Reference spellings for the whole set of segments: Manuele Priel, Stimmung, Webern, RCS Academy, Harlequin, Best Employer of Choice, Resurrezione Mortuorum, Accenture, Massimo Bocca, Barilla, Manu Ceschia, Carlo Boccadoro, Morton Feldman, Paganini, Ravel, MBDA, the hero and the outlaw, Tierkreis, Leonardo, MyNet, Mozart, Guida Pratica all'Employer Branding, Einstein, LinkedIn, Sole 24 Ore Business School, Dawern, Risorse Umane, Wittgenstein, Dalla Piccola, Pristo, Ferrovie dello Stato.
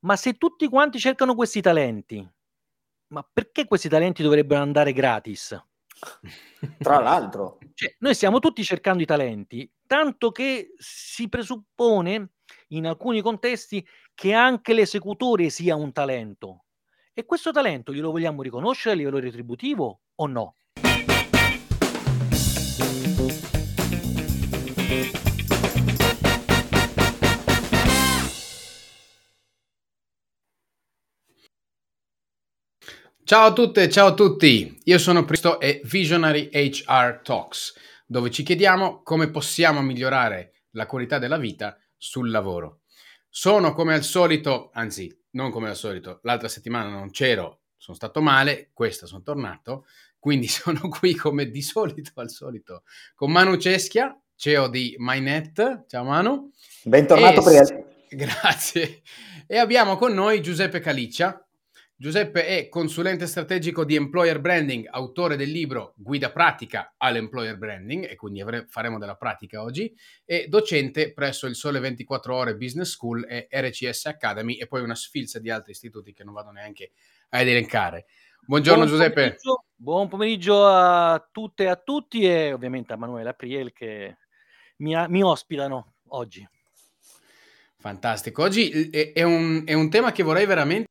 Ma se tutti quanti cercano questi talenti, ma perché questi talenti dovrebbero andare gratis? Tra l'altro, cioè, noi stiamo tutti cercando i talenti, tanto che si presuppone in alcuni contesti che anche l'esecutore sia un talento, e questo talento glielo vogliamo riconoscere a livello retributivo o no? Ciao a tutte e ciao a tutti, io sono Pristo e Visionary HR Talks, dove ci chiediamo come possiamo migliorare la qualità della vita sul lavoro. Sono come al solito, anzi non come al solito, l'altra settimana non c'ero, sono stato male, questa sono tornato, quindi sono qui come di solito al solito con Manu Ceschia, CEO di MyNet. Ciao Manu. Bentornato Priel. Grazie. E abbiamo con noi Giuseppe Caliccia. Giuseppe è consulente strategico di Employer Branding, autore del libro Guida Pratica all'Employer Branding, e quindi faremo della pratica oggi, e docente presso il Sole 24 Ore Business School e RCS Academy, e poi una sfilza di altri istituti che non vado neanche a elencare. Buongiorno Giuseppe. Buon pomeriggio a tutte e a tutti, e ovviamente a Manuele Priel che mi ospitano oggi. Fantastico. Oggi è un tema che vorrei veramente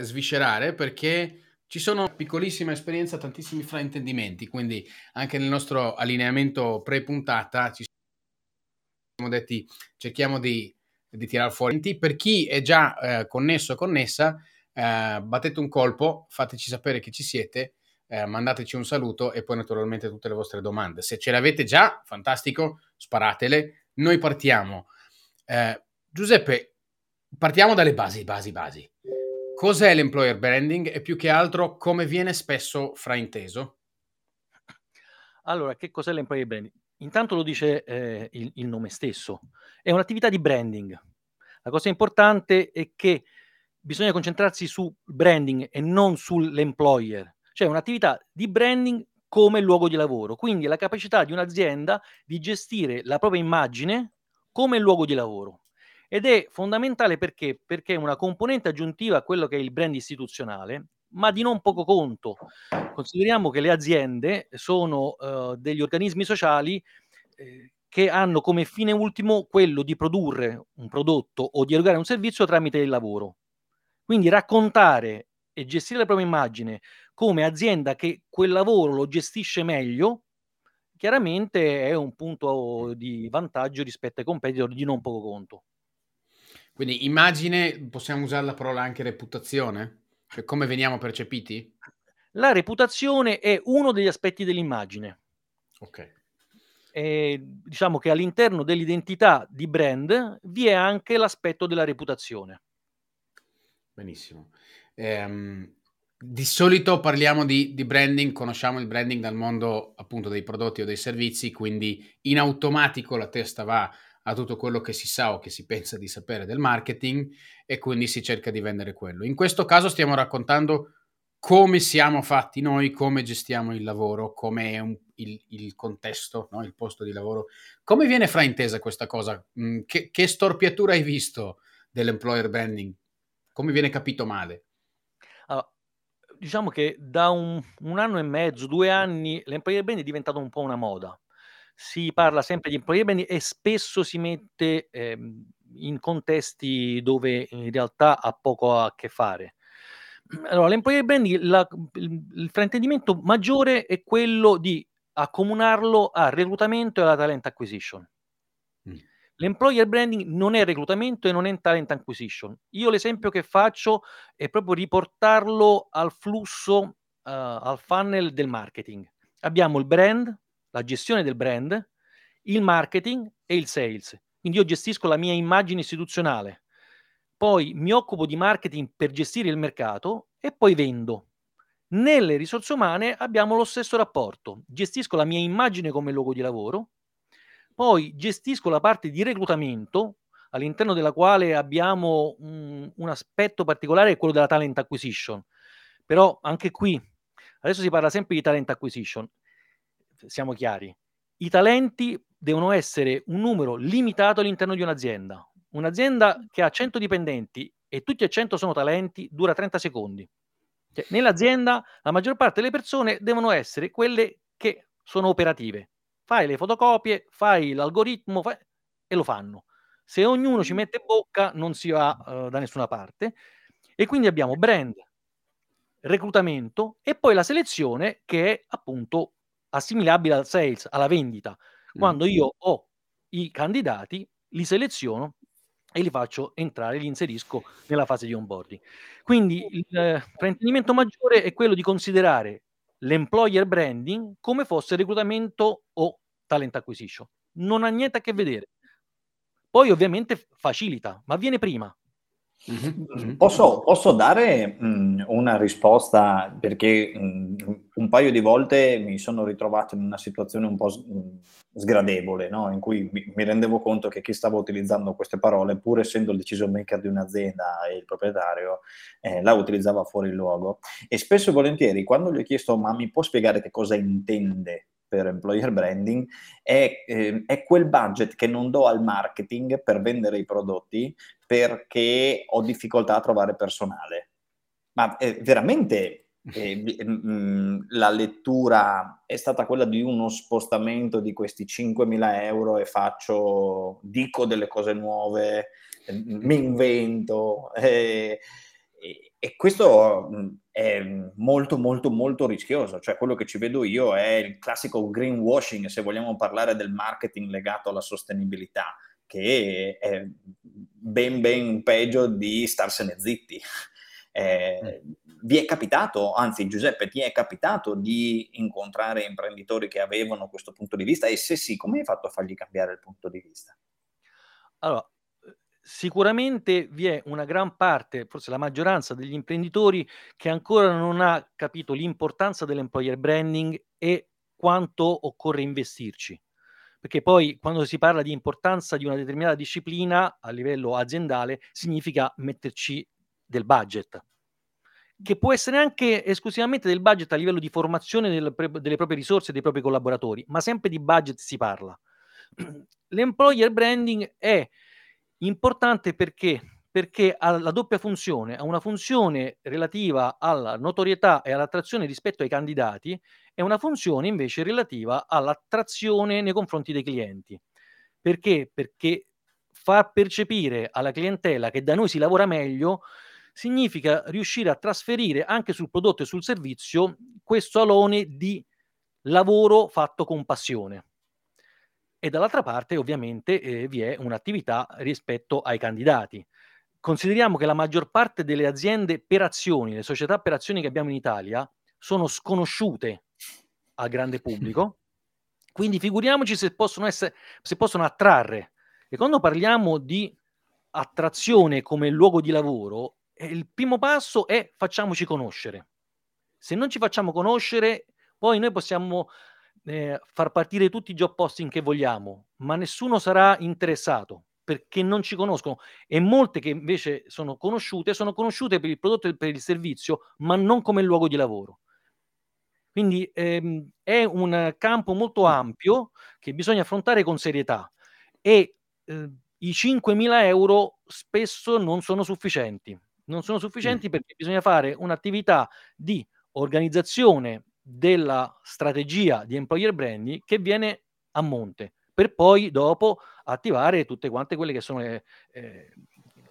sviscerare, perché ci sono piccolissima esperienza, tantissimi fraintendimenti, quindi anche nel nostro allineamento pre-puntata ci siamo detti cerchiamo di tirar fuori. Per chi è già connesso o connessa, battete un colpo, fateci sapere che ci siete, mandateci un saluto e poi naturalmente tutte le vostre domande. Se ce le avete già, fantastico, sparatele, noi partiamo. Giuseppe, partiamo dalle basi. Cos'è l'employer branding e più che altro come viene spesso frainteso? Allora, che cos'è l'employer branding? Intanto lo dice il nome stesso. È un'attività di branding. La cosa importante è che bisogna concentrarsi sul branding e non sull'employer. Cioè un'attività di branding come luogo di lavoro. Quindi la capacità di un'azienda di gestire la propria immagine come luogo di lavoro. Ed è fondamentale perché è una componente aggiuntiva a quello che è il brand istituzionale, ma di non poco conto. Consideriamo che le aziende sono degli organismi sociali che hanno come fine ultimo quello di produrre un prodotto o di erogare un servizio tramite il lavoro. Quindi raccontare e gestire la propria immagine come azienda che quel lavoro lo gestisce meglio, chiaramente è un punto di vantaggio rispetto ai competitor di non poco conto. Quindi immagine, possiamo usare la parola anche reputazione? Cioè come veniamo percepiti? La reputazione è uno degli aspetti dell'immagine. Ok. E, diciamo che all'interno dell'identità di brand vi è anche l'aspetto della reputazione. Benissimo. Di solito parliamo di branding, conosciamo il branding dal mondo appunto dei prodotti o dei servizi, quindi in automatico la testa va a tutto quello che si sa o che si pensa di sapere del marketing, e quindi si cerca di vendere quello. In questo caso stiamo raccontando come siamo fatti noi, come gestiamo il lavoro, come è il contesto, no? Il posto di lavoro. Come viene fraintesa questa cosa? Che storpiatura hai visto dell'employer branding? Come viene capito male? Allora, diciamo che da un anno e mezzo, 2 anni, l'employer branding è diventato un po' una moda. Si parla sempre di employer branding e spesso si mette in contesti dove in realtà ha poco a che fare. Allora, l'employer branding, il fraintendimento maggiore è quello di accomunarlo a reclutamento e alla talent acquisition. L'employer branding non è reclutamento e non è talent acquisition. Io l'esempio che faccio è proprio riportarlo al flusso, al funnel del marketing. Abbiamo il brand, la gestione del brand, il marketing e il sales. Quindi io gestisco la mia immagine istituzionale, poi mi occupo di marketing per gestire il mercato e poi vendo. Nelle risorse umane abbiamo lo stesso rapporto. Gestisco la mia immagine come luogo di lavoro, poi gestisco la parte di reclutamento, all'interno della quale abbiamo un aspetto particolare, quello della talent acquisition. Però anche qui, adesso si parla sempre di talent acquisition. Siamo chiari, i talenti devono essere un numero limitato all'interno di un'azienda. Un'azienda che ha 100 dipendenti e tutti e 100 sono talenti dura 30 secondi. Cioè, nell'azienda la maggior parte delle persone devono essere quelle che sono operative. Fai le fotocopie, fai l'algoritmo e lo fanno. Se ognuno ci mette bocca non si va da nessuna parte. E quindi abbiamo brand, reclutamento e poi la selezione che è appunto assimilabile al sales, alla vendita. Quando io ho i candidati, li seleziono e li faccio entrare, li inserisco nella fase di onboarding. Quindi il fraintendimento maggiore è quello di considerare l'employer branding come fosse reclutamento o talent acquisition. Non ha niente a che vedere. Poi ovviamente facilita, ma viene prima. Posso dare una risposta, perché un paio di volte mi sono ritrovato in una situazione un po' sgradevole, no? In cui mi rendevo conto che chi stava utilizzando queste parole, pur essendo il decision maker di un'azienda e il proprietario, la utilizzava fuori luogo. E spesso e volentieri, quando gli ho chiesto ma mi può spiegare che cosa intende per employer branding, è quel budget che non do al marketing per vendere i prodotti perché ho difficoltà a trovare personale. Ma veramente la lettura è stata quella di uno spostamento di questi 5.000 euro e dico delle cose nuove, mi invento. E questo è molto, molto, molto rischioso. Cioè, quello che ci vedo io è il classico greenwashing, se vogliamo parlare del marketing legato alla sostenibilità, che è ben peggio di starsene zitti. Vi è capitato, anzi Giuseppe, ti è capitato di incontrare imprenditori che avevano questo punto di vista? E se sì, come hai fatto a fargli cambiare il punto di vista? Allora, sicuramente vi è una gran parte, forse la maggioranza degli imprenditori, che ancora non ha capito l'importanza dell'employer branding e quanto occorre investirci. Perché poi quando si parla di importanza di una determinata disciplina a livello aziendale, significa metterci del budget, che può essere anche esclusivamente del budget a livello di formazione delle proprie risorse e dei propri collaboratori, ma sempre di budget si parla. L'employer branding è importante perché ha la doppia funzione, ha una funzione relativa alla notorietà e all'attrazione rispetto ai candidati e una funzione invece relativa all'attrazione nei confronti dei clienti. Perché? Perché far percepire alla clientela che da noi si lavora meglio significa riuscire a trasferire anche sul prodotto e sul servizio questo alone di lavoro fatto con passione. E dall'altra parte ovviamente vi è un'attività rispetto ai candidati. Consideriamo che la maggior parte delle aziende per azioni, le società per azioni che abbiamo in Italia, sono sconosciute al grande pubblico, quindi figuriamoci se possono attrarre. E quando parliamo di attrazione come luogo di lavoro, il primo passo è facciamoci conoscere. Se non ci facciamo conoscere, poi noi possiamo far partire tutti i job posting che vogliamo, ma nessuno sarà interessato perché non ci conoscono. E molte che invece sono conosciute per il prodotto e per il servizio, ma non come luogo di lavoro. Quindi è un campo molto ampio che bisogna affrontare con serietà, e i 5.000 euro spesso non sono sufficienti perché bisogna fare un'attività di organizzazione della strategia di employer branding che viene a monte, per poi dopo attivare tutte quante quelle che sono le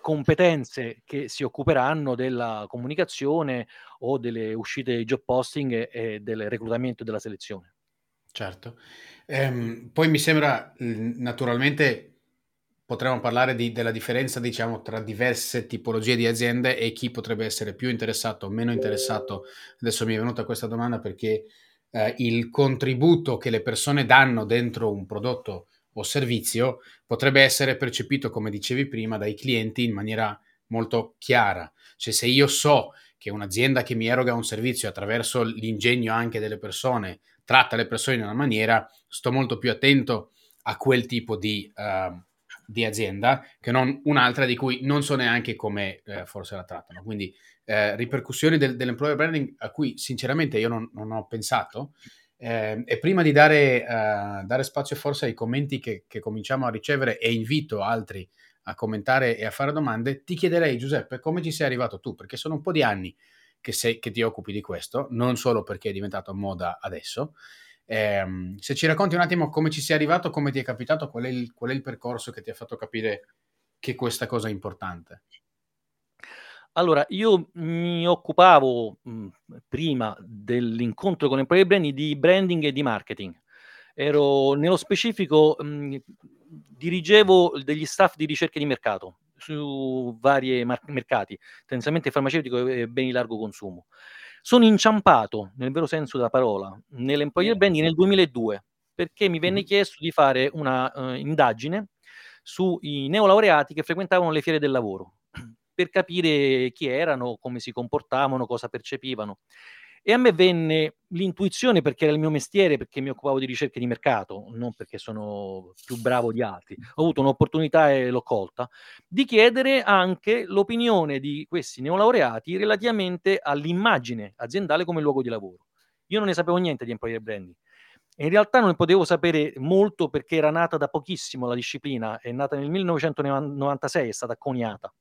competenze che si occuperanno della comunicazione o delle uscite di job posting e del reclutamento e della selezione. Certo. Poi mi sembra, naturalmente potremmo parlare della differenza, diciamo, tra diverse tipologie di aziende e chi potrebbe essere più interessato o meno interessato. Adesso mi è venuta questa domanda perché il contributo che le persone danno dentro un prodotto o servizio potrebbe essere percepito, come dicevi prima, dai clienti in maniera molto chiara. Cioè, se io so che un'azienda che mi eroga un servizio, attraverso l'ingegno anche delle persone, tratta le persone in una maniera, sto molto più attento a quel tipo di azienda che non un'altra di cui non so neanche come forse la trattano. Quindi ripercussioni dell'employer branding a cui sinceramente io non ho pensato, e prima di dare spazio forse ai commenti che cominciamo a ricevere, e invito altri a commentare e a fare domande, ti chiederei, Giuseppe, come ci sei arrivato tu? Perché sono un po' di anni che ti occupi di questo, non solo perché è diventato moda adesso. Se ci racconti un attimo come ci sei arrivato, come ti è capitato, qual è il percorso che ti ha fatto capire che questa cosa è importante? Allora, io mi occupavo prima dell'incontro con Employer Branding di branding e di marketing. Ero nello specifico, dirigevo degli staff di ricerca di mercato su vari mercati, tendenzialmente farmaceutico e beni largo consumo. Sono inciampato, nel vero senso della parola, nell'Employer Branding nel 2002, perché mi venne chiesto di fare una indagine sui neolaureati che frequentavano le fiere del lavoro, per capire chi erano, come si comportavano, cosa percepivano. E a me venne l'intuizione, perché era il mio mestiere, perché mi occupavo di ricerche di mercato, non perché sono più bravo di altri. Ho avuto un'opportunità e l'ho colta, di chiedere anche l'opinione di questi neolaureati relativamente all'immagine aziendale come luogo di lavoro. Io non ne sapevo niente di employer branding. In realtà non ne potevo sapere molto perché era nata da pochissimo la disciplina, è nata nel 1996, è stata coniata.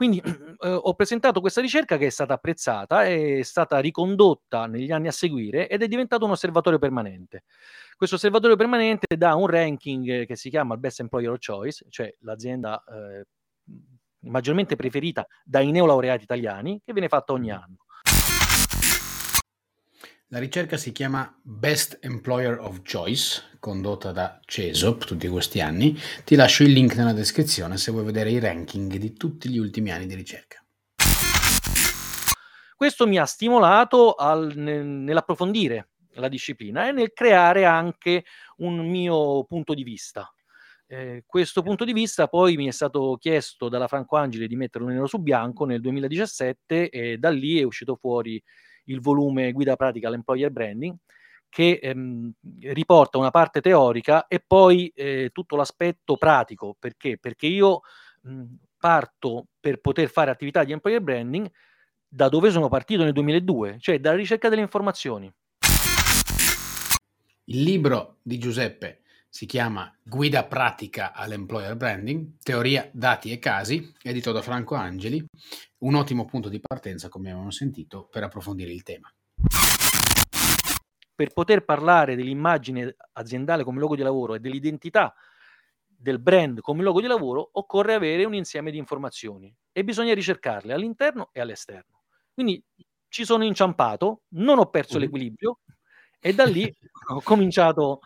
Quindi ho presentato questa ricerca che è stata apprezzata, è stata ricondotta negli anni a seguire ed è diventato un osservatorio permanente. Questo osservatorio permanente dà un ranking che si chiama il Best Employer of Choice, cioè l'azienda maggiormente preferita dai neolaureati italiani, che viene fatta ogni anno. La ricerca si chiama Best Employer of Choice, condotta da CESOP tutti questi anni. Ti lascio il link nella descrizione se vuoi vedere i ranking di tutti gli ultimi anni di ricerca. Questo mi ha stimolato nell'approfondire la disciplina e nel creare anche un mio punto di vista. Questo punto di vista poi mi è stato chiesto dalla Franco Angeli di metterlo nero su bianco nel 2017 e da lì è uscito fuori il volume Guida Pratica all'Employer Branding, che riporta una parte teorica e poi tutto l'aspetto pratico. Perché? Perché io parto per poter fare attività di Employer Branding da dove sono partito nel 2002, cioè dalla ricerca delle informazioni. Il libro di Giuseppe si chiama Guida Pratica all'Employer Branding, teoria, dati e casi, edito da Franco Angeli, un ottimo punto di partenza, come abbiamo sentito, per approfondire il tema. Per poter parlare dell'immagine aziendale come luogo di lavoro e dell'identità del brand come luogo di lavoro, occorre avere un insieme di informazioni e bisogna ricercarle all'interno e all'esterno. Quindi ci sono inciampato, non ho perso l'equilibrio e da lì ho cominciato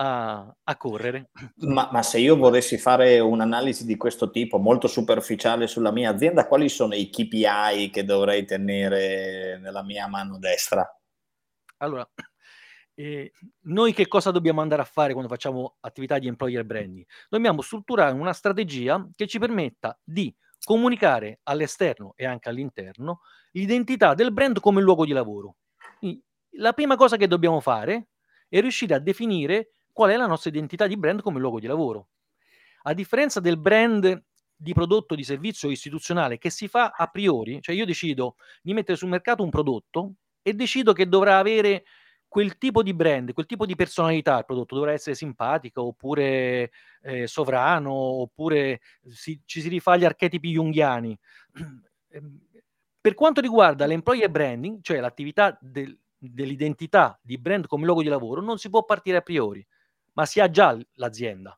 a correre. Ma se io volessi fare un'analisi di questo tipo molto superficiale sulla mia azienda, quali sono i KPI che dovrei tenere nella mia mano destra? Allora, noi che cosa dobbiamo andare a fare quando facciamo attività di employer branding? Dobbiamo strutturare una strategia che ci permetta di comunicare all'esterno e anche all'interno l'identità del brand come luogo di lavoro. Quindi, la prima cosa che dobbiamo fare è riuscire a definire qual è la nostra identità di brand come luogo di lavoro. A differenza del brand di prodotto, di servizio istituzionale che si fa a priori, cioè io decido di mettere sul mercato un prodotto e decido che dovrà avere quel tipo di brand, quel tipo di personalità il prodotto, dovrà essere simpatico oppure sovrano, oppure ci si rifà agli archetipi junghiani. Per quanto riguarda l'employer branding, cioè l'attività dell'identità di brand come luogo di lavoro, non si può partire a priori, ma si ha già l'azienda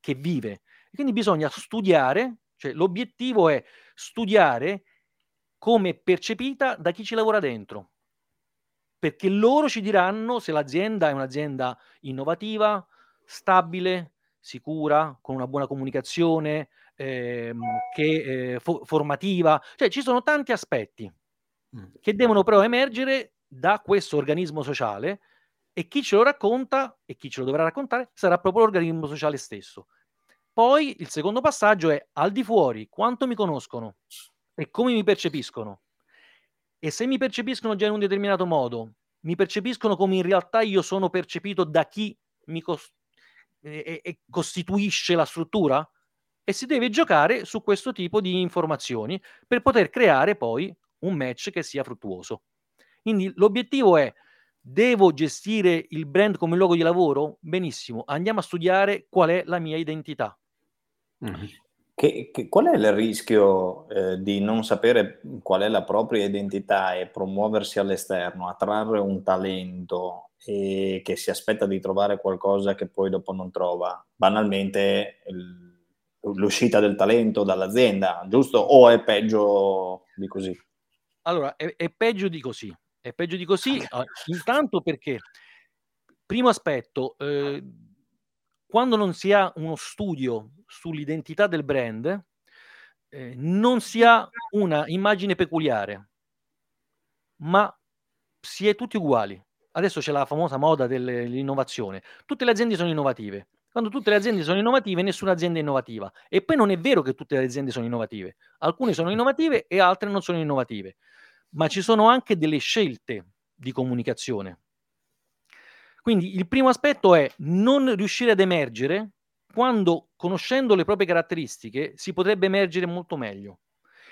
che vive. Quindi bisogna studiare, cioè l'obiettivo è studiare come è percepita da chi ci lavora dentro, perché loro ci diranno se l'azienda è un'azienda innovativa, stabile, sicura, con una buona comunicazione, che formativa. Cioè ci sono tanti aspetti che devono però emergere da questo organismo sociale, e chi ce lo racconta e chi ce lo dovrà raccontare sarà proprio l'organismo sociale stesso. Poi il secondo passaggio è al di fuori, quanto mi conoscono e come mi percepiscono, e se mi percepiscono già in un determinato modo, mi percepiscono come in realtà io sono percepito da chi mi costituisce la struttura, e si deve giocare su questo tipo di informazioni per poter creare poi un match che sia fruttuoso. Quindi l'obiettivo è: devo gestire il brand come luogo di lavoro? Benissimo, andiamo a studiare qual è la mia identità. Mm-hmm. Qual è il rischio di non sapere qual è la propria identità e promuoversi all'esterno, attrarre un talento e che si aspetta di trovare qualcosa che poi dopo non trova? Banalmente l'uscita del talento dall'azienda, giusto? O è peggio di così? Allora, è peggio di così. È peggio di così intanto perché, primo aspetto, quando non si ha uno studio sull'identità del brand, non si ha una immagine peculiare, ma si è tutti uguali. Adesso c'è la famosa moda dell'innovazione. Tutte le aziende sono innovative. Quando tutte le aziende sono innovative, nessuna azienda è innovativa. E poi non è vero che tutte le aziende sono innovative. Alcune sono innovative e altre non sono innovative. Ma ci sono anche delle scelte di comunicazione. Quindi il primo aspetto è non riuscire ad emergere quando, conoscendo le proprie caratteristiche, si potrebbe emergere molto meglio.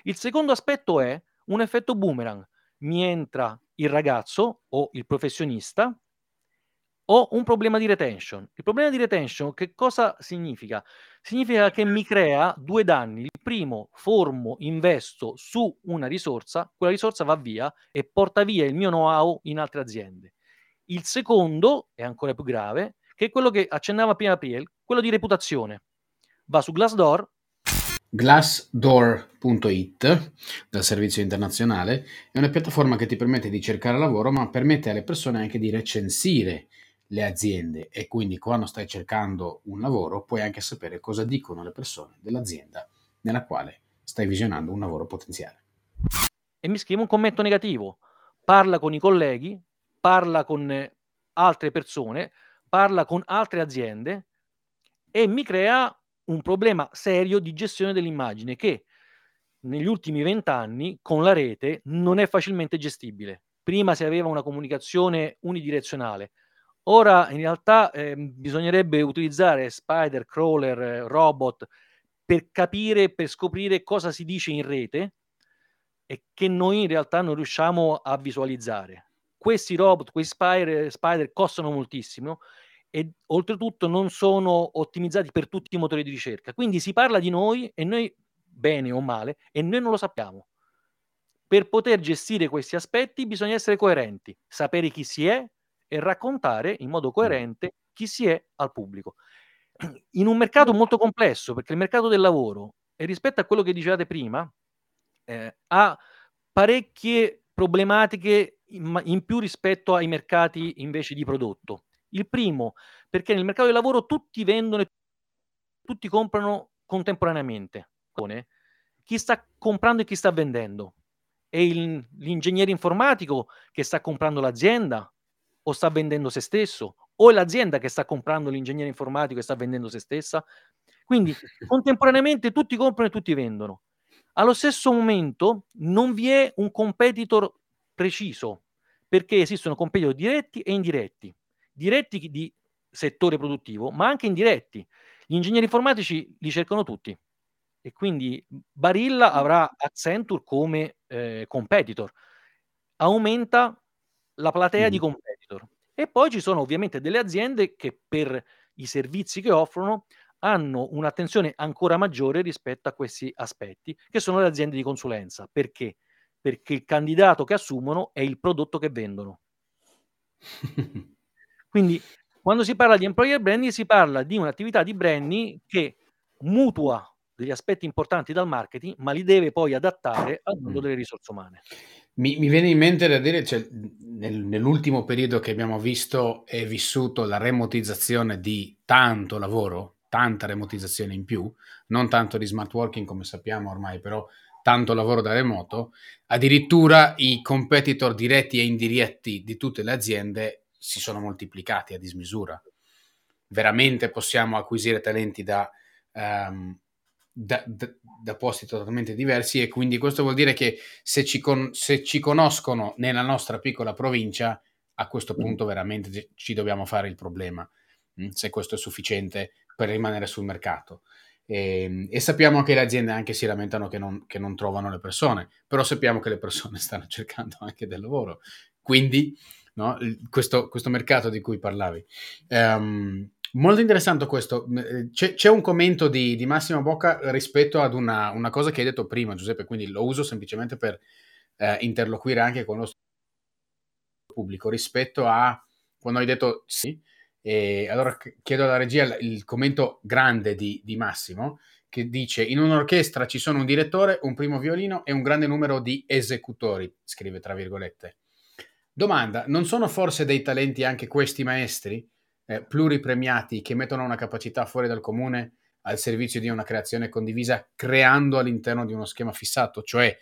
Il secondo aspetto è un effetto boomerang. Mi entra il ragazzo o il professionista, ho un problema di retention. Il problema di retention che cosa significa? Significa che mi crea due danni. Il primo, formo, investo su una risorsa, quella risorsa va via e porta via il mio know-how in altre aziende. Il secondo è ancora più grave, che è quello che accennava prima Priel, quello di reputazione. Va su Glassdoor. Glassdoor.it, dal servizio internazionale, è una piattaforma che ti permette di cercare lavoro, ma permette alle persone anche di recensire le aziende, e quindi quando stai cercando un lavoro puoi anche sapere cosa dicono le persone dell'azienda nella quale stai visionando un lavoro potenziale. E mi scrivo un commento negativo, parla con i colleghi, parla con altre persone, parla con altre aziende e mi crea un problema serio di gestione dell'immagine che negli ultimi 20 anni con la rete non è facilmente gestibile. Prima si aveva una comunicazione unidirezionale, ora in realtà bisognerebbe utilizzare spider, crawler, robot per capire, per scoprire cosa si dice in rete e che noi in realtà non riusciamo a visualizzare. Questi robot, questi spider costano moltissimo e oltretutto non sono ottimizzati per tutti i motori di ricerca. Quindi si parla di noi, e noi, bene o male, e noi non lo sappiamo. Per poter gestire questi aspetti bisogna essere coerenti, sapere chi si è e raccontare in modo coerente chi si è al pubblico. In un mercato molto complesso, perché il mercato del lavoro, e rispetto a quello che dicevate prima, ha parecchie problematiche in più rispetto ai mercati invece di prodotto. Il primo, perché nel mercato del lavoro tutti vendono e tutti comprano contemporaneamente. Chi sta comprando e chi sta vendendo? È l'ingegnere informatico che sta comprando l'azienda o sta vendendo se stesso? O è l'azienda che sta comprando l'ingegnere informatico e sta vendendo se stessa? Quindi contemporaneamente tutti comprano e tutti vendono. Allo stesso momento non vi è un competitor preciso, perché esistono competitor diretti e indiretti. Diretti di settore produttivo, ma anche indiretti. Gli ingegneri informatici li cercano tutti. E quindi Barilla avrà Accenture come competitor. Aumenta la platea di competitor. E poi ci sono ovviamente delle aziende che per i servizi che offrono hanno un'attenzione ancora maggiore rispetto a questi aspetti, che sono le aziende di consulenza. Perché? Perché il candidato che assumono è il prodotto che vendono. Quindi quando si parla di employer branding si parla di un'attività di branding che mutua degli aspetti importanti dal marketing, ma li deve poi adattare al mondo delle risorse umane. Mi viene in mente da dire, cioè, nell'ultimo periodo che abbiamo visto e vissuto la remotizzazione di tanto lavoro, tanta remotizzazione in più, non tanto di smart working come sappiamo ormai, però tanto lavoro da remoto, addirittura i competitor diretti e indiretti di tutte le aziende si sono moltiplicati a dismisura. Veramente possiamo acquisire talenti da posti totalmente diversi, e quindi questo vuol dire che se ci conoscono nella nostra piccola provincia, a questo punto veramente ci dobbiamo fare il problema, se questo è sufficiente per rimanere sul mercato. E sappiamo che le aziende anche si lamentano che non trovano le persone, però sappiamo che le persone stanno cercando anche del lavoro, quindi no, questo mercato di cui parlavi Molto interessante questo. C'è un commento di Massimo Bocca rispetto ad una cosa che hai detto prima, Giuseppe, quindi lo uso semplicemente per interloquire anche con lo pubblico rispetto a quando hai detto sì. E allora chiedo alla regia il commento grande di Massimo, che dice: in un'orchestra ci sono un direttore, un primo violino e un grande numero di esecutori, scrive tra virgolette. Domanda: non sono forse dei talenti anche questi maestri? Pluripremiati che mettono una capacità fuori dal comune al servizio di una creazione condivisa, creando all'interno di uno schema fissato? Cioè,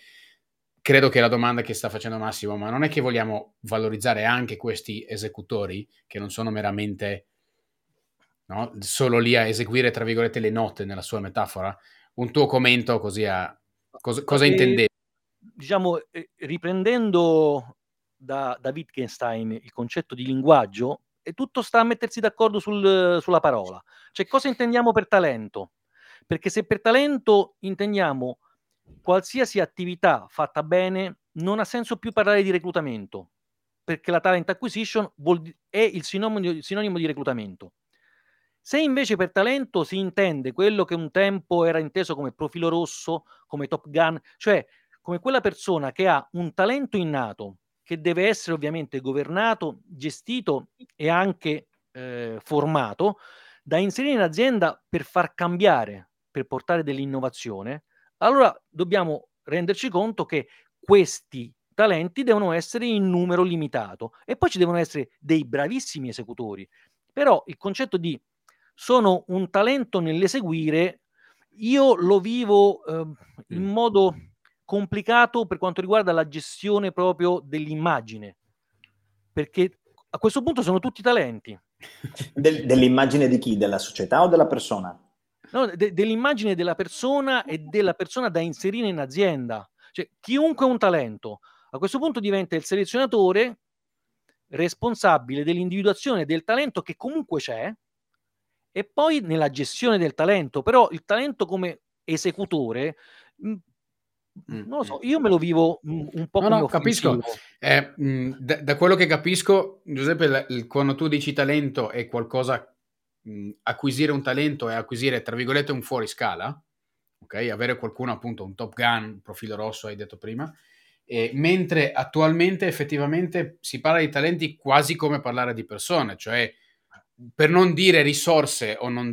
credo che la domanda che sta facendo Massimo, ma non è che vogliamo valorizzare anche questi esecutori che non sono meramente, no, solo lì a eseguire tra virgolette le note, nella sua metafora? Un tuo commento così a cosa intendevi? Diciamo, riprendendo da Wittgenstein il concetto di linguaggio, e tutto sta a mettersi d'accordo sulla parola. Cioè, cosa intendiamo per talento? Perché se per talento intendiamo qualsiasi attività fatta bene, non ha senso più parlare di reclutamento, perché la talent acquisition è il sinonimo di reclutamento. Se invece per talento si intende quello che un tempo era inteso come profilo rosso, come Top Gun, cioè come quella persona che ha un talento innato, che deve essere ovviamente governato, gestito e anche formato, da inserire in azienda per far cambiare, per portare dell'innovazione, allora dobbiamo renderci conto che questi talenti devono essere in numero limitato. E poi ci devono essere dei bravissimi esecutori. Però il concetto di sono un talento nell'eseguire, io lo vivo in modo complicato per quanto riguarda la gestione proprio dell'immagine, perché a questo punto sono tutti talenti. Dell'immagine di chi? Della società o della persona? No, dell'immagine della persona e della persona da inserire in azienda. Cioè, chiunque è un talento. A questo punto diventa il selezionatore responsabile dell'individuazione del talento che comunque c'è, e poi nella gestione del talento. Però il talento come esecutore, non lo so, io me lo vivo un po' come offensivo. Capisco. Da quello che capisco, Giuseppe, quando tu dici talento è qualcosa, acquisire un talento è acquisire tra virgolette un fuoriscala, ok? Avere qualcuno, appunto, un Top Gun, un profilo rosso, hai detto prima. Mentre attualmente effettivamente si parla di talenti quasi come parlare di persone, cioè per non dire risorse o non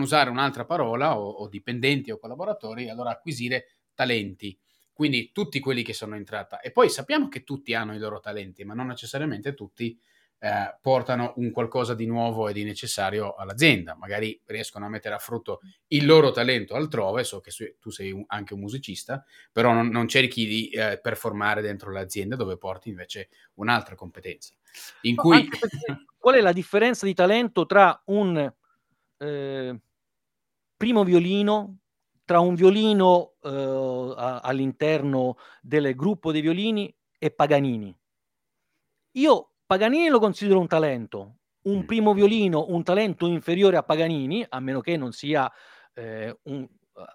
usare un'altra parola, o dipendenti o collaboratori, allora acquisire talenti, quindi tutti quelli che sono in tratta. E poi sappiamo che tutti hanno i loro talenti, ma non necessariamente tutti portano un qualcosa di nuovo e di necessario all'azienda. Magari riescono a mettere a frutto il loro talento altrove. So che tu sei anche un musicista, però non cerchi di performare dentro l'azienda dove porti invece un'altra competenza. Qual è la differenza di talento tra un primo violino, tra un violino all'interno del gruppo dei violini e Paganini? Io Paganini lo considero un talento, un primo violino un talento inferiore a Paganini, a meno che non sia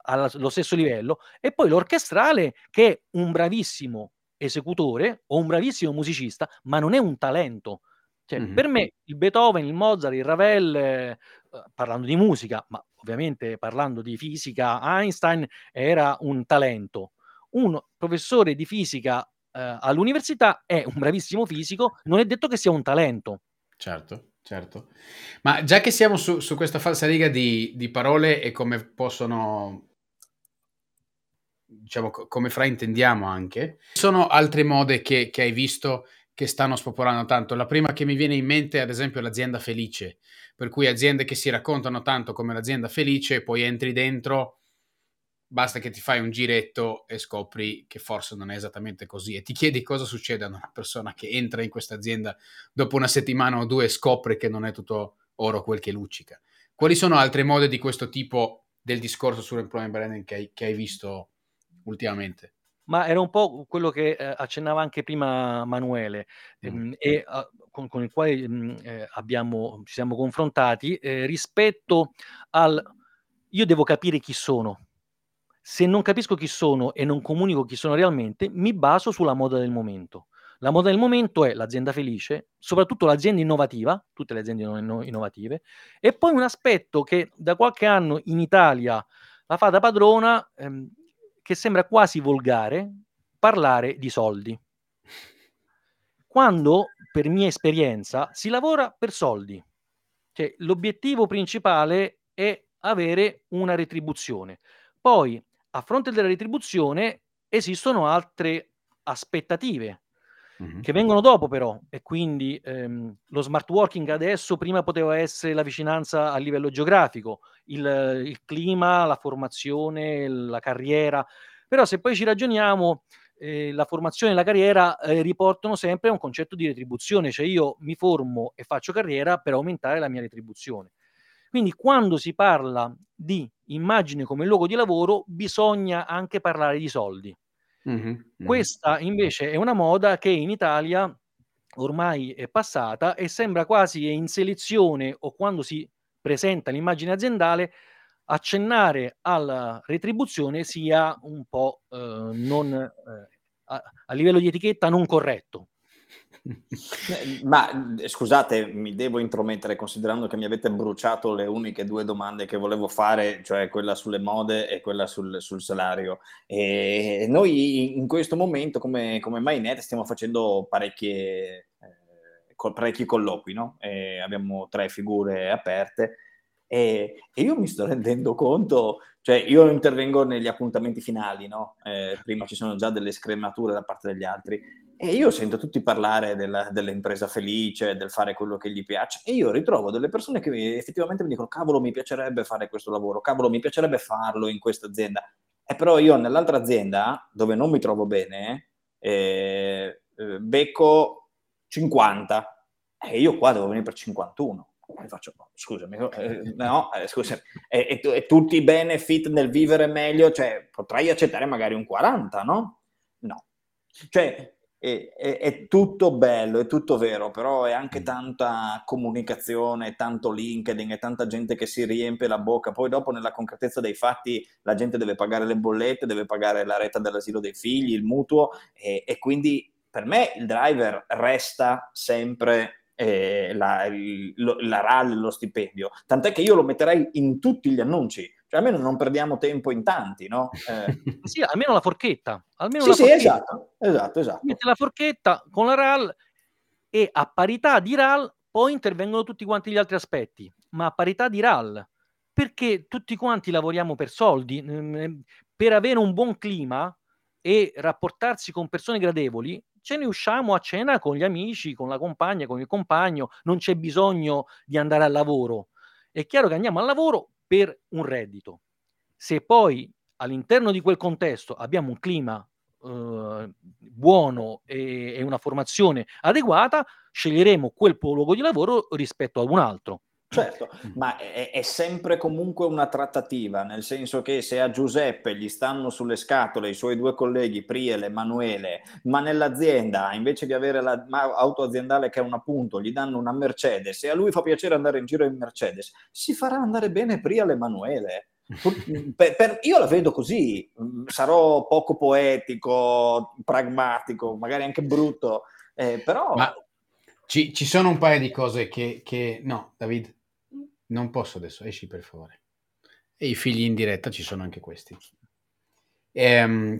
allo stesso livello, e poi l'orchestrale, che è un bravissimo esecutore o un bravissimo musicista, ma non è un talento. Cioè, per me il Beethoven, il Mozart, il Ravel, parlando di musica, ma ovviamente parlando di fisica, Einstein era un talento. Un professore di fisica all'università è un bravissimo fisico, non è detto che sia un talento. Certo. Ma già che siamo su questa falsa riga di parole e come possono, diciamo, come fraintendiamo anche, ci sono altre mode che hai visto che stanno spopolando tanto? La prima che mi viene in mente è, ad esempio, l'azienda felice, per cui aziende che si raccontano tanto come l'azienda felice, poi entri dentro, basta che ti fai un giretto e scopri che forse non è esattamente così, e ti chiedi cosa succede a una persona che entra in questa azienda dopo una settimana o due e scopre che non è tutto oro quel che luccica. Quali sono altre mode di questo tipo del discorso sull'employer branding che hai visto ultimamente? Ma era un po' quello che accennava anche prima Manuele, con il quale ci siamo confrontati rispetto al io devo capire chi sono. Se non capisco chi sono e non comunico chi sono realmente, mi baso sulla moda del momento. La moda del momento è l'azienda felice, soprattutto l'azienda innovativa, tutte le aziende innovative, e poi un aspetto che da qualche anno in Italia la fa da padrona, che sembra quasi volgare, parlare di soldi. Quando, per mia esperienza, si lavora per soldi, cioè l'obiettivo principale è avere una retribuzione. Poi, a fronte della retribuzione, esistono altre aspettative che vengono dopo, però, e quindi lo smart working adesso, prima poteva essere la vicinanza a livello geografico, il clima, la formazione, la carriera, però se poi ci ragioniamo, la formazione e la carriera riportano sempre a un concetto di retribuzione, cioè io mi formo e faccio carriera per aumentare la mia retribuzione. Quindi quando si parla di immagine come luogo di lavoro bisogna anche parlare di soldi. Questa invece è una moda che in Italia ormai è passata e sembra quasi in selezione o quando si presenta l'immagine aziendale accennare alla retribuzione sia un po' a livello di etichetta non corretto. Ma scusate, mi devo intromettere considerando che mi avete bruciato le uniche due domande che volevo fare, cioè quella sulle mode e quella sul salario. E noi in questo momento come MyNet stiamo facendo parecchi colloqui, no? E abbiamo 3 figure aperte e io mi sto rendendo conto, cioè io intervengo negli appuntamenti finali, no? Prima ci sono già delle scremature da parte degli altri. E io sento tutti parlare dell'impresa felice, del fare quello che gli piace, e io ritrovo delle persone che effettivamente mi dicono cavolo, mi piacerebbe fare questo lavoro, cavolo, mi piacerebbe farlo in questa azienda. E però io nell'altra azienda, dove non mi trovo bene, becco 50, e io qua devo venire per 51. E faccio, scusami, e tutti i benefit nel vivere meglio, cioè potrai accettare magari un 40, no? No. Cioè... È tutto bello, è tutto vero, però è anche tanta comunicazione, tanto LinkedIn e tanta gente che si riempie la bocca. Poi dopo nella concretezza dei fatti la gente deve pagare le bollette, deve pagare la retta dell'asilo dei figli, il mutuo e quindi per me il driver resta sempre la RAL, lo stipendio. Tant'è che io lo metterei in tutti gli annunci. Cioè, almeno non perdiamo tempo in tanti, no? Sì, almeno la forchetta. Almeno forchetta. Esatto. Mette la forchetta con la RAL e a parità di RAL poi intervengono tutti quanti gli altri aspetti, ma a parità di RAL, perché tutti quanti lavoriamo per soldi, per avere un buon clima e rapportarsi con persone gradevoli, ce ne usciamo a cena con gli amici, con la compagna, con il compagno, non c'è bisogno di andare al lavoro. È chiaro che andiamo al lavoro per un reddito. Se poi all'interno di quel contesto abbiamo un clima buono e una formazione adeguata, sceglieremo quel luogo di lavoro rispetto ad un altro. Certo, ma è sempre comunque una trattativa, nel senso che se a Giuseppe gli stanno sulle scatole i suoi due colleghi Priel e Manuele, ma nell'azienda invece di avere l'auto aziendale che è un appunto gli danno una Mercedes e a lui fa piacere andare in giro in Mercedes, si farà andare bene Priel e Manuele. Io la vedo così, sarò poco poetico, pragmatico, magari anche brutto, però... Ma ci sono un paio di cose che... No, David... Non posso adesso, esci per favore. E i figli in diretta ci sono anche questi. Ci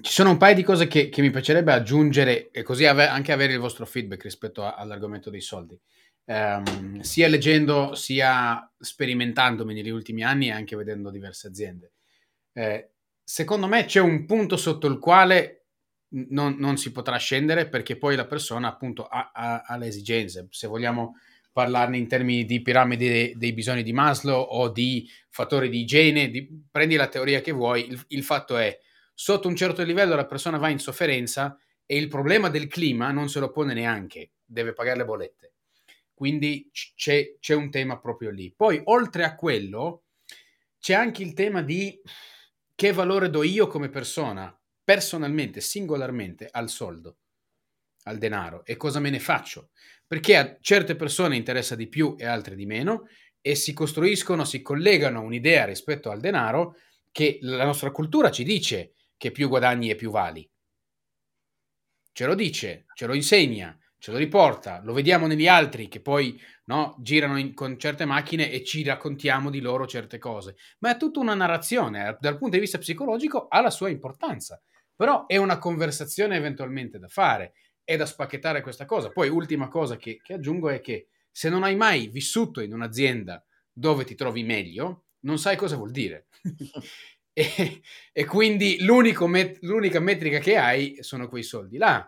sono un paio di cose che mi piacerebbe aggiungere e così anche avere il vostro feedback rispetto all'argomento dei soldi. Sia leggendo, sia sperimentandomi negli ultimi anni e anche vedendo diverse aziende. Secondo me c'è un punto sotto il quale non si potrà scendere perché poi la persona appunto ha le esigenze. Se vogliamo... parlarne in termini di piramide dei bisogni di Maslow o di fattori di igiene, prendi la teoria che vuoi, il fatto è sotto un certo livello la persona va in sofferenza e il problema del clima non se lo pone neanche, deve pagare le bollette. Quindi c'è un tema proprio lì. Poi oltre a quello c'è anche il tema di che valore do io come persona, personalmente, singolarmente, al soldo, al denaro e cosa me ne faccio, perché a certe persone interessa di più e altre di meno e si costruiscono, si collegano un'idea rispetto al denaro che la nostra cultura ci dice che più guadagni e più vali. ce lo dice, ce lo insegna, ce lo riporta, lo vediamo negli altri che poi no, girano con certe macchine e ci raccontiamo di loro certe cose. Ma è tutta una narrazione, dal punto di vista psicologico ha la sua importanza, però è una conversazione eventualmente da fare, è da spacchettare questa cosa. Poi ultima cosa che aggiungo è che se non hai mai vissuto in un'azienda dove ti trovi meglio, non sai cosa vuol dire. E quindi l'unica metrica che hai sono quei soldi là.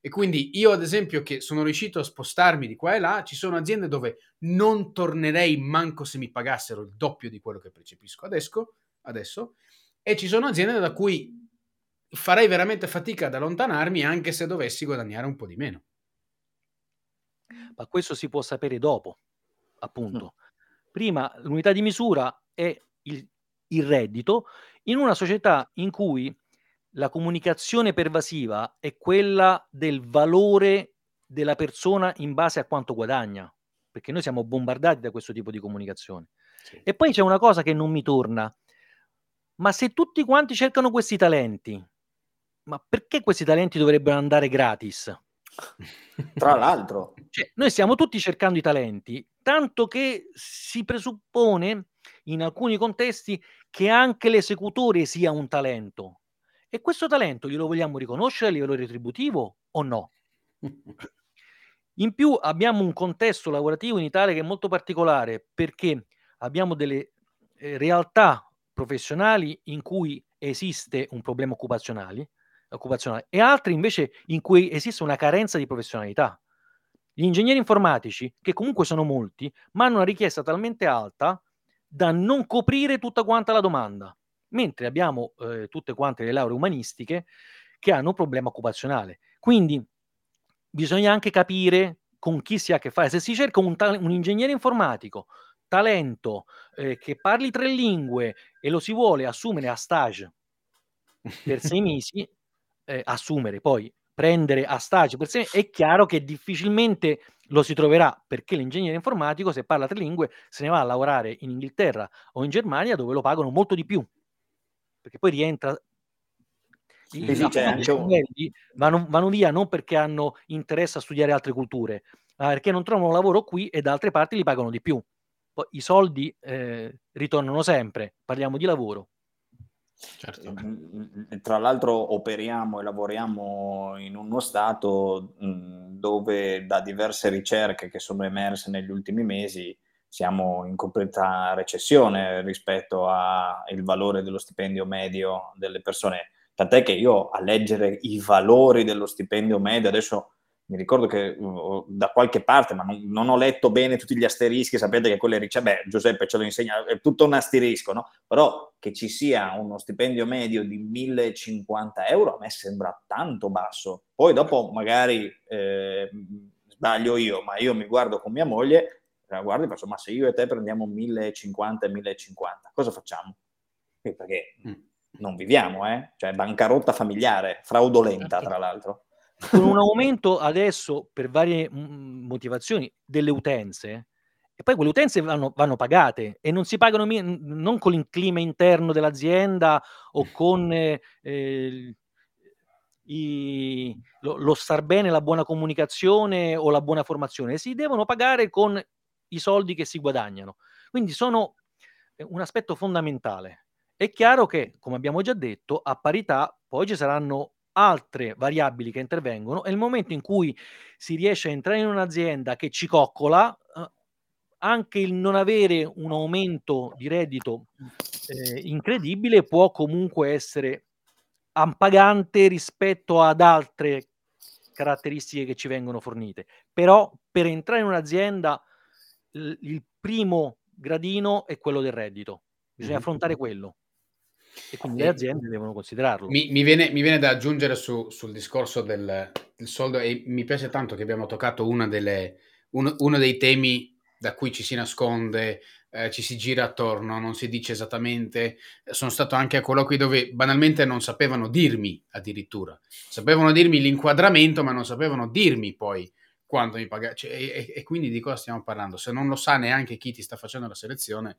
E quindi io, ad esempio, che sono riuscito a spostarmi di qua e là, ci sono aziende dove non tornerei manco se mi pagassero il doppio di quello che percepisco adesso, e ci sono aziende da cui farei veramente fatica ad allontanarmi anche se dovessi guadagnare un po' di meno. Ma questo si può sapere dopo, appunto. Prima l'unità di misura è il reddito, in una società in cui la comunicazione pervasiva è quella del valore della persona in base a quanto guadagna, perché noi siamo bombardati da questo tipo di comunicazione. Sì. E poi c'è una cosa che non mi torna: ma se tutti quanti cercano questi talenti, ma perché questi talenti dovrebbero andare gratis? Tra l'altro, cioè, noi stiamo tutti cercando i talenti, tanto che si presuppone in alcuni contesti che anche l'esecutore sia un talento, e questo talento glielo vogliamo riconoscere a livello retributivo o no? In più abbiamo un contesto lavorativo in Italia che è molto particolare, perché abbiamo delle realtà professionali in cui esiste un problema occupazionale e altre invece in cui esiste una carenza di professionalità. Gli ingegneri informatici, che comunque sono molti, ma hanno una richiesta talmente alta da non coprire tutta quanta la domanda, mentre abbiamo tutte quante le lauree umanistiche che hanno un problema occupazionale. Quindi bisogna anche capire con chi si ha a che fare. Se si cerca un ingegnere informatico talento che parli 3 lingue e lo si vuole assumere a stage per 6 mesi, prendere a stage per 6 mesi, è chiaro che difficilmente lo si troverà, perché l'ingegnere informatico, se parla 3 lingue, se ne va a lavorare in Inghilterra o in Germania, dove lo pagano molto di più, perché poi rientra. Vanno via non perché hanno interesse a studiare altre culture, ma perché non trovano lavoro qui e da altre parti li pagano di più. Poi i soldi ritornano sempre, parliamo di lavoro. Certo. Tra l'altro operiamo e lavoriamo in uno stato dove, da diverse ricerche che sono emerse negli ultimi mesi, siamo in completa recessione rispetto al valore dello stipendio medio delle persone, tant'è che io, a leggere i valori dello stipendio medio, adesso mi ricordo che da qualche parte, ma non ho letto bene tutti gli asterischi, sapete che quelle ricette, Giuseppe ce lo insegna, è tutto un asterisco, no? Però che ci sia uno stipendio medio di 1.050 euro a me sembra tanto basso. Poi dopo magari sbaglio io, ma io mi guardo con mia moglie, la guardo e penso, ma se io e te prendiamo 1.050 e 1.050, cosa facciamo? Perché non viviamo, cioè bancarotta familiare, fraudolenta tra l'altro. Con un aumento adesso per varie motivazioni delle utenze, e poi quelle utenze vanno pagate e non si pagano non con il clima interno dell'azienda o con lo star bene, la buona comunicazione o la buona formazione, si devono pagare con i soldi che si guadagnano. Quindi sono un aspetto fondamentale. È chiaro che, come abbiamo già detto, a parità poi ci saranno altre variabili che intervengono, e il momento in cui si riesce a entrare in un'azienda che ci coccola, anche il non avere un aumento di reddito incredibile può comunque essere appagante rispetto ad altre caratteristiche che ci vengono fornite. Però per entrare in un'azienda il primo gradino è quello del reddito, bisogna affrontare quello. E quindi le aziende devono considerarlo. Mi viene da aggiungere sul discorso del soldo, e mi piace tanto che abbiamo toccato uno dei temi da cui ci si nasconde, ci si gira attorno, non si dice esattamente. Sono stato anche a colloqui dove banalmente non sapevano dirmi, addirittura sapevano dirmi l'inquadramento, ma non sapevano dirmi poi quanto mi pagano, cioè, e quindi di cosa stiamo parlando? Se non lo sa neanche chi ti sta facendo la selezione,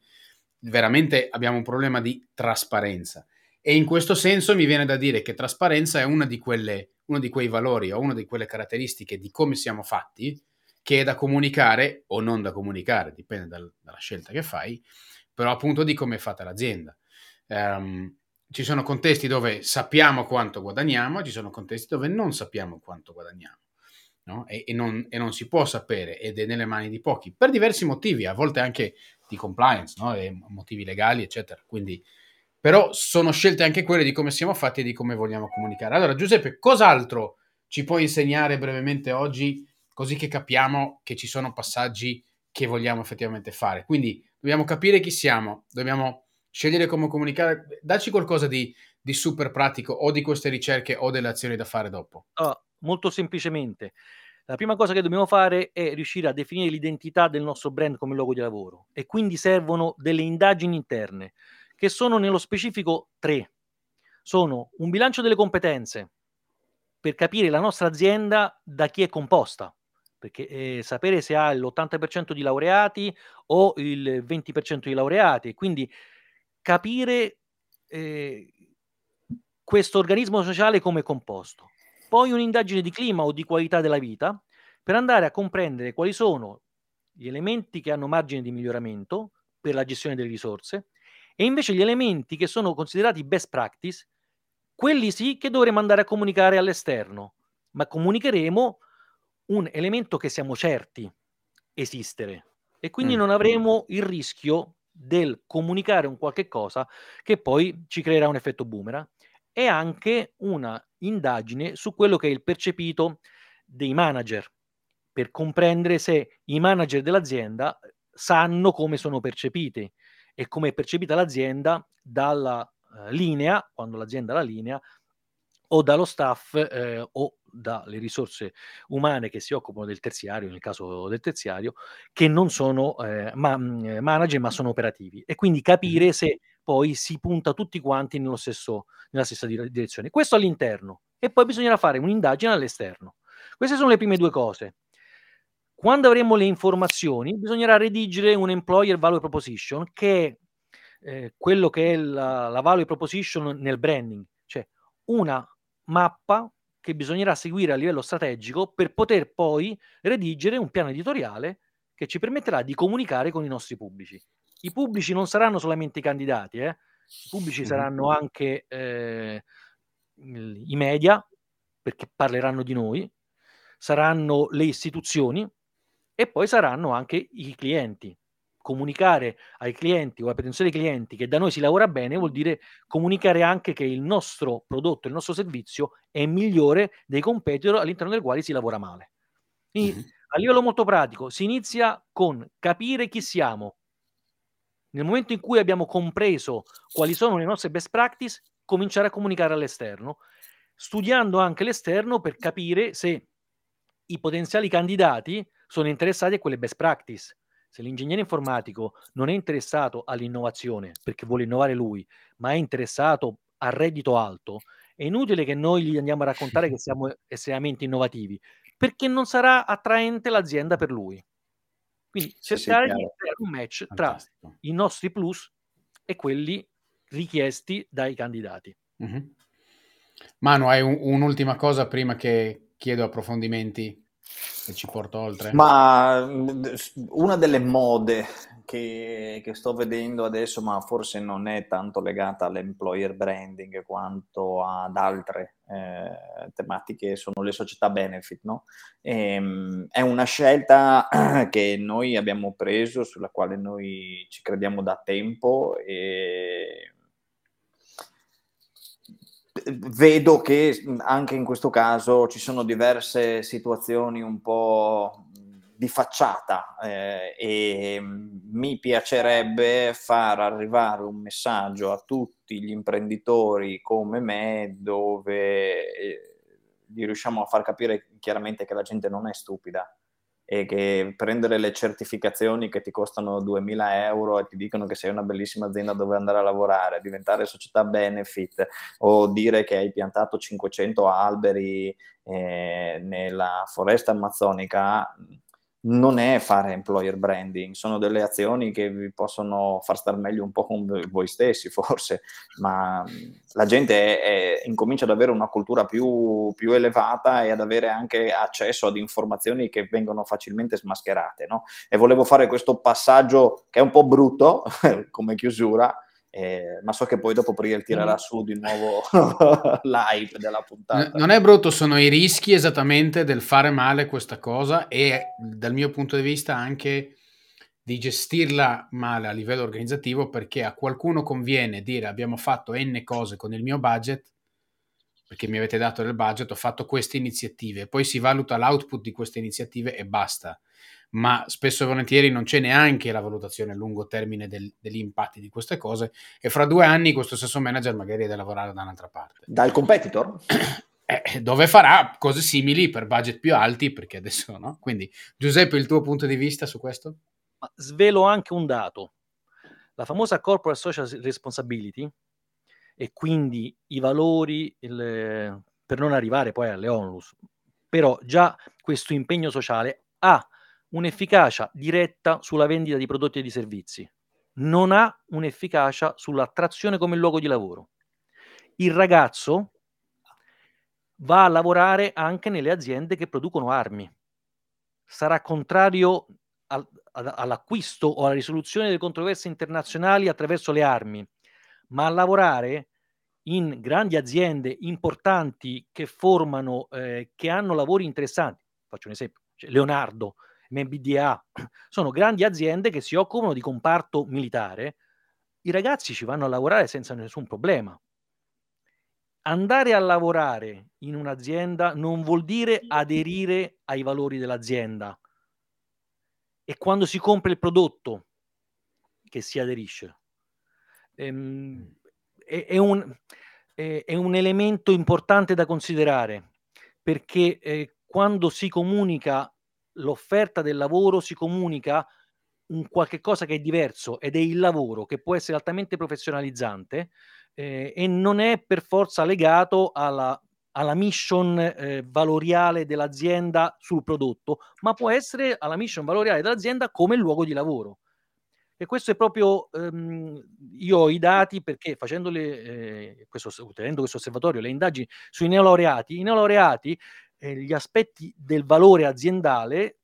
veramente abbiamo un problema di trasparenza. E in questo senso mi viene da dire che trasparenza è una di quelle uno di quei valori o una di quelle caratteristiche di come siamo fatti che è da comunicare o non da comunicare, dipende dalla scelta che fai, però appunto di come è fatta l'azienda. Ci sono contesti dove sappiamo quanto guadagniamo, ci sono contesti dove non sappiamo quanto guadagniamo, no? E non si può sapere, ed è nelle mani di pochi, per diversi motivi, a volte anche di compliance, no? E motivi legali, eccetera. Quindi, però sono scelte anche quelle di come siamo fatti e di come vogliamo comunicare. Allora, Giuseppe, cos'altro ci puoi insegnare brevemente oggi, così che capiamo che ci sono passaggi che vogliamo effettivamente fare? Quindi dobbiamo capire chi siamo, dobbiamo scegliere come comunicare. Dacci qualcosa di super pratico, o di queste ricerche o delle azioni da fare dopo. Molto semplicemente, la prima cosa che dobbiamo fare è riuscire a definire l'identità del nostro brand come luogo di lavoro, e quindi servono delle indagini interne, che sono nello specifico tre. Sono un bilancio delle competenze, per capire la nostra azienda da chi è composta, perché sapere se ha l'80% di laureati o il 20% di laureati, quindi capire questo organismo sociale come è composto. Poi un'indagine di clima o di qualità della vita, per andare a comprendere quali sono gli elementi che hanno margine di miglioramento per la gestione delle risorse, e invece gli elementi che sono considerati best practice, quelli sì che dovremo andare a comunicare all'esterno, ma comunicheremo un elemento che siamo certi esistere, e quindi non avremo il rischio del comunicare un qualche cosa che poi ci creerà un effetto boomerang. E anche una indagine su quello che è il percepito dei manager, per comprendere se i manager dell'azienda sanno come sono percepiti e come è percepita l'azienda dalla linea, quando l'azienda ha la linea, o dallo staff o dalle risorse umane che si occupano del terziario, nel caso del terziario, che non sono manager ma sono operativi, e quindi capire se poi si punta tutti quanti nella stessa direzione. Questo all'interno, e poi bisognerà fare un'indagine all'esterno. Queste sono le prime due cose. Quando avremo le informazioni, bisognerà redigere un employer value proposition, che è quello che è la value proposition nel branding, cioè una mappa che bisognerà seguire a livello strategico per poter poi redigere un piano editoriale che ci permetterà di comunicare con i nostri pubblici. I pubblici non saranno solamente i candidati, i pubblici saranno anche i media, perché parleranno di noi, saranno le istituzioni, e poi saranno anche i clienti. Comunicare ai clienti o alla potenziale clienti che da noi si lavora bene vuol dire comunicare anche che il nostro prodotto, il nostro servizio è migliore dei competitor all'interno del quale si lavora male. Quindi, a livello molto pratico, si inizia con capire chi siamo. Nel momento in cui abbiamo compreso quali sono le nostre best practice, cominciare a comunicare all'esterno, studiando anche l'esterno per capire se i potenziali candidati sono interessati a quelle best practice. Se l'ingegnere informatico non è interessato all'innovazione perché vuole innovare lui, ma è interessato al reddito alto, è inutile che noi gli andiamo a raccontare che siamo estremamente innovativi, perché non sarà attraente l'azienda per lui. Quindi cercare di creare un match fantastico tra i nostri plus e quelli richiesti dai candidati. Mm-hmm. Manu, hai un'ultima cosa prima che chiedo approfondimenti e ci porto oltre? Ma una delle mode che sto vedendo adesso, ma forse non è tanto legata all'employer branding quanto ad altre tematiche, sono le società benefit, no? È una scelta che noi abbiamo preso, sulla quale noi ci crediamo da tempo, e vedo che anche in questo caso ci sono diverse situazioni un po' di facciata, e mi piacerebbe far arrivare un messaggio a tutti gli imprenditori come me, dove gli riusciamo a far capire chiaramente che la gente non è stupida, e che prendere le certificazioni che ti costano 2.000 euro e ti dicono che sei una bellissima azienda dove andare a lavorare, diventare società benefit, o dire che hai piantato 500 alberi nella foresta amazzonica, non è fare employer branding, sono delle azioni che vi possono far star meglio un po' con voi stessi forse, ma la gente incomincia ad avere una cultura più elevata e ad avere anche accesso ad informazioni che vengono facilmente smascherate, no? E volevo fare questo passaggio che è un po' brutto come chiusura, ma so che poi dopo Priel tirerà su di nuovo l'hype della puntata. Non è brutto, sono i rischi esattamente del fare male questa cosa e dal mio punto di vista anche di gestirla male a livello organizzativo, perché a qualcuno conviene dire abbiamo fatto n cose con il mio budget, perché mi avete dato del budget, ho fatto queste iniziative, poi si valuta l'output di queste iniziative e basta. Ma spesso e volentieri non c'è neanche la valutazione a lungo termine degli impatti di queste cose, e fra 2 anni questo stesso manager magari è da lavorare da un'altra parte. Dal competitor? Dove farà cose simili per budget più alti, perché adesso no? Quindi Giuseppe, il tuo punto di vista su questo? Svelo anche un dato. La famosa corporate social responsibility, e quindi i valori per non arrivare poi alle onlus, però già questo impegno sociale ha un'efficacia diretta sulla vendita di prodotti e di servizi, non ha un'efficacia sull'attrazione come luogo di lavoro. Il ragazzo va a lavorare anche nelle aziende che producono armi, sarà contrario all'acquisto o alla risoluzione delle controversie internazionali attraverso le armi, ma a lavorare in grandi aziende importanti che formano, che hanno lavori interessanti. Faccio un esempio, cioè Leonardo, MBDA, sono grandi aziende che si occupano di comparto militare, i ragazzi ci vanno a lavorare senza nessun problema. Andare a lavorare in un'azienda non vuol dire aderire ai valori dell'azienda, e quando si compra il prodotto che si aderisce. È un elemento importante da considerare, perché quando si comunica l'offerta del lavoro si comunica un qualche cosa che è diverso, ed è il lavoro che può essere altamente professionalizzante, e non è per forza legato alla mission valoriale dell'azienda sul prodotto, ma può essere alla mission valoriale dell'azienda come luogo di lavoro. E questo è proprio, io ho i dati, perché tenendo questo osservatorio, le indagini sui neolaureati, gli aspetti del valore aziendale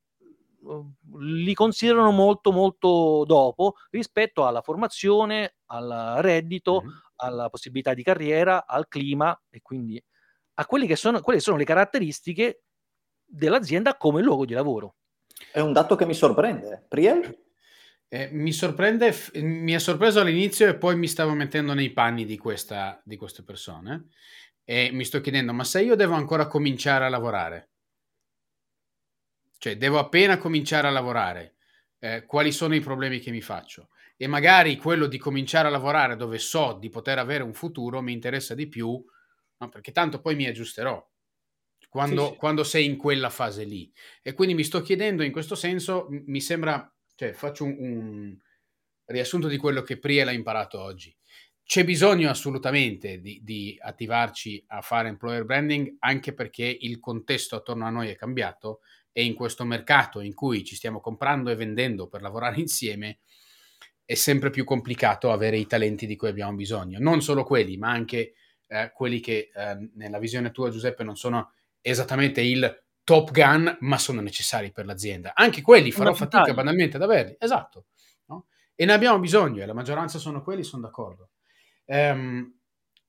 li considerano molto molto dopo rispetto alla formazione, al reddito, alla possibilità di carriera, al clima, e quindi a quelle sono le caratteristiche dell'azienda come luogo di lavoro. È un dato che mi sorprende. Priel? Mi è sorpreso all'inizio e poi mi stavo mettendo nei panni di queste persone. E mi sto chiedendo, ma se io devo ancora cominciare a lavorare, cioè devo appena cominciare a lavorare, quali sono i problemi che mi faccio? E magari quello di cominciare a lavorare dove so di poter avere un futuro mi interessa di più, no? Perché tanto poi mi aggiusterò quando sei in quella fase lì. E quindi mi sto chiedendo, in questo senso, mi sembra, cioè faccio un riassunto di quello che Priel ha imparato oggi. C'è bisogno assolutamente di attivarci a fare employer branding, anche perché il contesto attorno a noi è cambiato, e in questo mercato in cui ci stiamo comprando e vendendo per lavorare insieme è sempre più complicato avere i talenti di cui abbiamo bisogno. Non solo quelli, ma anche quelli che nella visione tua, Giuseppe, non sono esattamente il top gun, ma sono necessari per l'azienda. Anche quelli farò fatica banalmente ad averli. Esatto. No? E ne abbiamo bisogno, e la maggioranza sono quelli, sono d'accordo.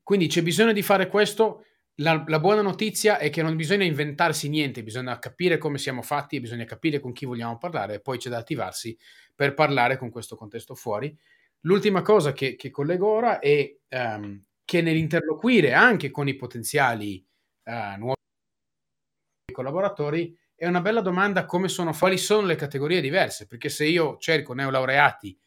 Quindi c'è bisogno di fare questo. La buona notizia è che non bisogna inventarsi niente, bisogna capire come siamo fatti, bisogna capire con chi vogliamo parlare, e poi c'è da attivarsi per parlare con questo contesto fuori. L'ultima cosa che collego ora è che nell'interloquire anche con i potenziali nuovi collaboratori è una bella domanda: quali sono le categorie diverse? Perché se io cerco neolaureati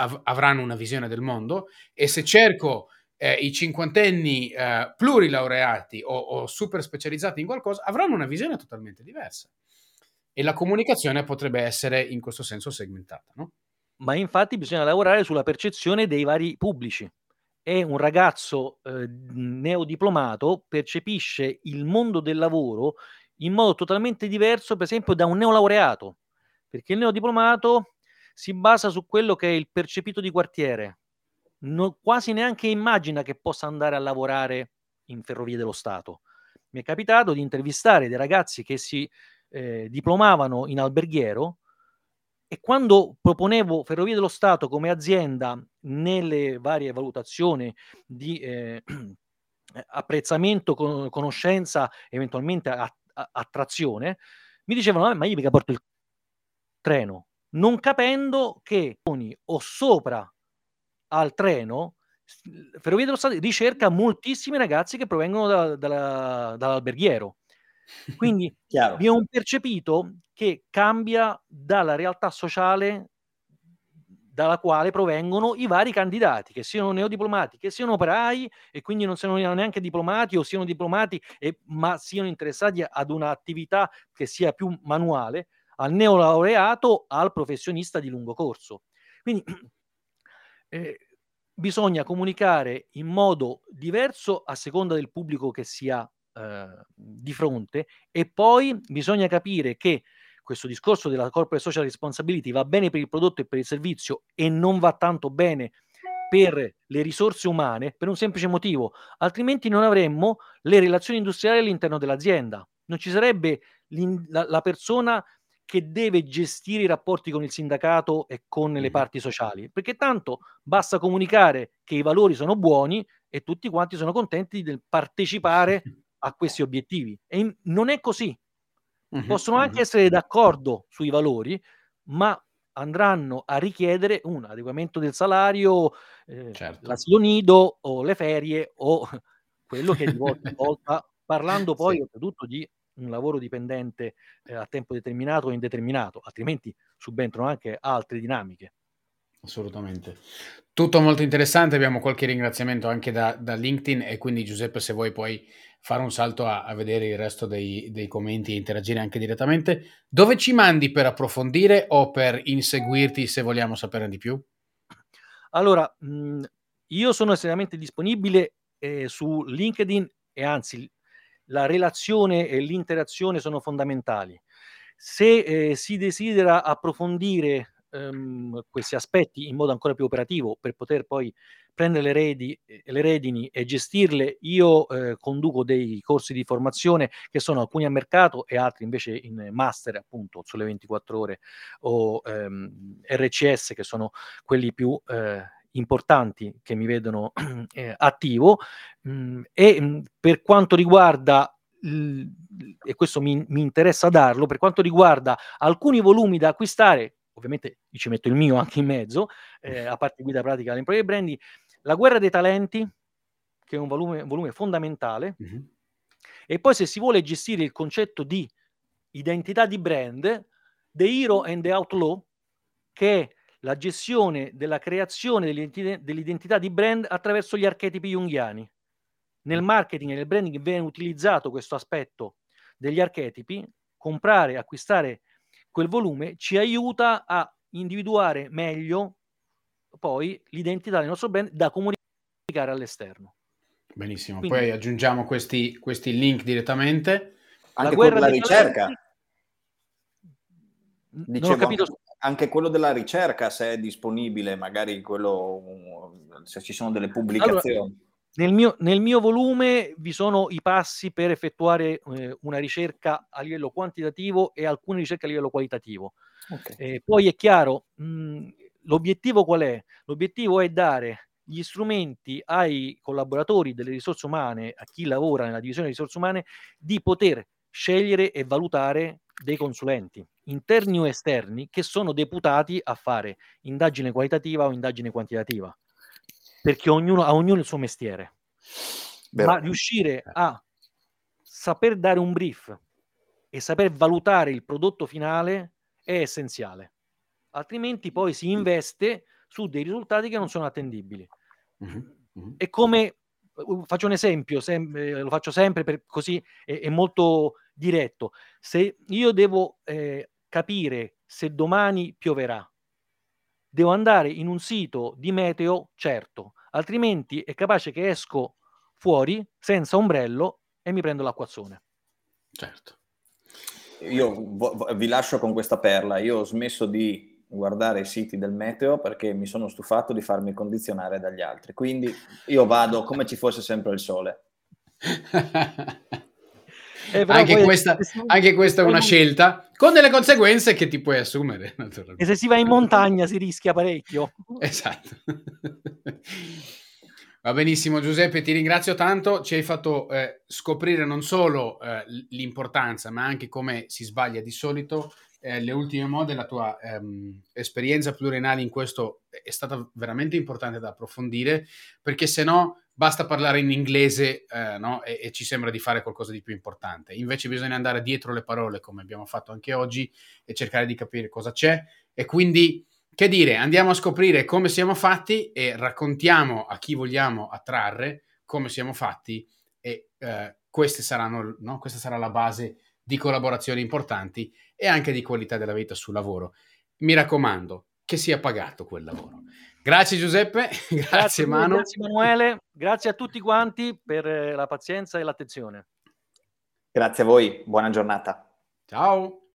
avranno una visione del mondo, e se cerco i cinquantenni plurilaureati o super specializzati in qualcosa avranno una visione totalmente diversa, e la comunicazione potrebbe essere in questo senso segmentata, no? Ma infatti bisogna lavorare sulla percezione dei vari pubblici, e un ragazzo neodiplomato percepisce il mondo del lavoro in modo totalmente diverso, per esempio, da un neolaureato perché il neodiplomato si basa su quello che è il percepito di quartiere, quasi neanche immagina che possa andare a lavorare in Ferrovie dello Stato. Mi è capitato di intervistare dei ragazzi che si diplomavano in alberghiero, e quando proponevo Ferrovie dello Stato come azienda nelle varie valutazioni di apprezzamento, conoscenza, eventualmente attrazione, mi dicevano: ma io mica porto il treno, non capendo che o sopra al treno Ferrovie dello Stato ricerca moltissimi ragazzi che provengono dall'alberghiero. Quindi vi è un percepito che cambia dalla realtà sociale dalla quale provengono i vari candidati, che siano neodiplomati, che siano operai e quindi non siano neanche diplomati, o siano diplomati ma siano interessati ad un'attività che sia più manuale, al neolaureato, al professionista di lungo corso. Quindi bisogna comunicare in modo diverso a seconda del pubblico che si ha di fronte, e poi bisogna capire che questo discorso della corporate social responsibility va bene per il prodotto e per il servizio e non va tanto bene per le risorse umane, per un semplice motivo: altrimenti non avremmo le relazioni industriali all'interno dell'azienda, non ci sarebbe la persona che deve gestire i rapporti con il sindacato e con le parti sociali, perché tanto basta comunicare che i valori sono buoni e tutti quanti sono contenti del partecipare a questi obiettivi. E non è così. Possono anche essere d'accordo sui valori, ma andranno a richiedere un adeguamento del salario, l'asilo nido o le ferie o quello che di volta in volta, parlando poi oltretutto di un lavoro dipendente a tempo determinato o indeterminato, altrimenti subentrano anche altre dinamiche. Assolutamente, tutto molto interessante. Abbiamo qualche ringraziamento anche da LinkedIn, e quindi Giuseppe, se vuoi puoi fare un salto a vedere il resto dei commenti e interagire anche direttamente. Dove ci mandi per approfondire o per inseguirti se vogliamo saperne di più? Allora, io sono estremamente disponibile su LinkedIn, e anzi la relazione e l'interazione sono fondamentali. Se si desidera approfondire questi aspetti in modo ancora più operativo per poter poi prendere le redini e gestirle, io conduco dei corsi di formazione, che sono alcuni a mercato e altri invece in master, appunto Sole 24 Ore o RCS, che sono quelli più importanti che mi vedono attivo. E per quanto riguarda, e questo mi interessa darlo, per quanto riguarda alcuni volumi da acquistare, ovviamente ci metto il mio anche in mezzo, a parte Guida Pratica all'Employer Branding, La guerra dei talenti, che è un volume fondamentale, e poi, se si vuole gestire il concetto di identità di brand, The Hero and the Outlaw, che è la gestione della creazione dell'identità di brand attraverso gli archetipi junghiani. Nel marketing e nel branding viene utilizzato questo aspetto degli archetipi. Comprare, acquistare quel volume ci aiuta a individuare meglio poi l'identità del nostro brand da comunicare all'esterno. Benissimo. Quindi, poi aggiungiamo questi link direttamente. Anche quello della ricerca. Dicevo, non ho capito. Anche quello della ricerca, se è disponibile, magari quello, se ci sono delle pubblicazioni. Allora, nel mio volume vi sono i passi per effettuare una ricerca a livello quantitativo e alcune ricerche a livello qualitativo. Poi è chiaro, l'obiettivo qual è? L'obiettivo è dare gli strumenti ai collaboratori delle risorse umane, a chi lavora nella divisione delle risorse umane, di poter scegliere e valutare dei consulenti interni o esterni che sono deputati a fare indagine qualitativa o indagine quantitativa, perché a ognuno il suo mestiere. Ma riuscire a saper dare un brief e saper valutare il prodotto finale è essenziale, altrimenti poi si investe su dei risultati che non sono attendibili. E come, faccio un esempio, lo faccio sempre per così, è molto diretto: se io devo capire se domani pioverà, devo andare in un sito di meteo certo, altrimenti è capace che esco fuori senza ombrello e mi prendo l'acquazzone. Certo. io vi lascio con questa perla. Io ho smesso di guardare i siti del meteo perché mi sono stufato di farmi condizionare dagli altri, quindi io vado come ci fosse sempre il sole. Anche questa è una scelta con delle conseguenze che ti puoi assumere, naturalmente. E se si va in montagna si rischia parecchio. Esatto. Va benissimo, Giuseppe, ti ringrazio tanto, ci hai fatto scoprire non solo l'importanza, ma anche come si sbaglia di solito. Le ultime mode, la tua esperienza pluriennale in questo è stata veramente importante da approfondire, perché se no basta parlare in inglese no? E ci sembra di fare qualcosa di più importante. Invece bisogna andare dietro le parole, come abbiamo fatto anche oggi, e cercare di capire cosa c'è. E quindi, che dire, andiamo a scoprire come siamo fatti e raccontiamo a chi vogliamo attrarre come siamo fatti, e queste saranno, no? Questa sarà la base di collaborazioni importanti e anche di qualità della vita sul lavoro. Mi raccomando, che sia pagato quel lavoro. Grazie Giuseppe, grazie Manu. Grazie Manuele, grazie a tutti quanti per la pazienza e l'attenzione. Grazie a voi, buona giornata. Ciao.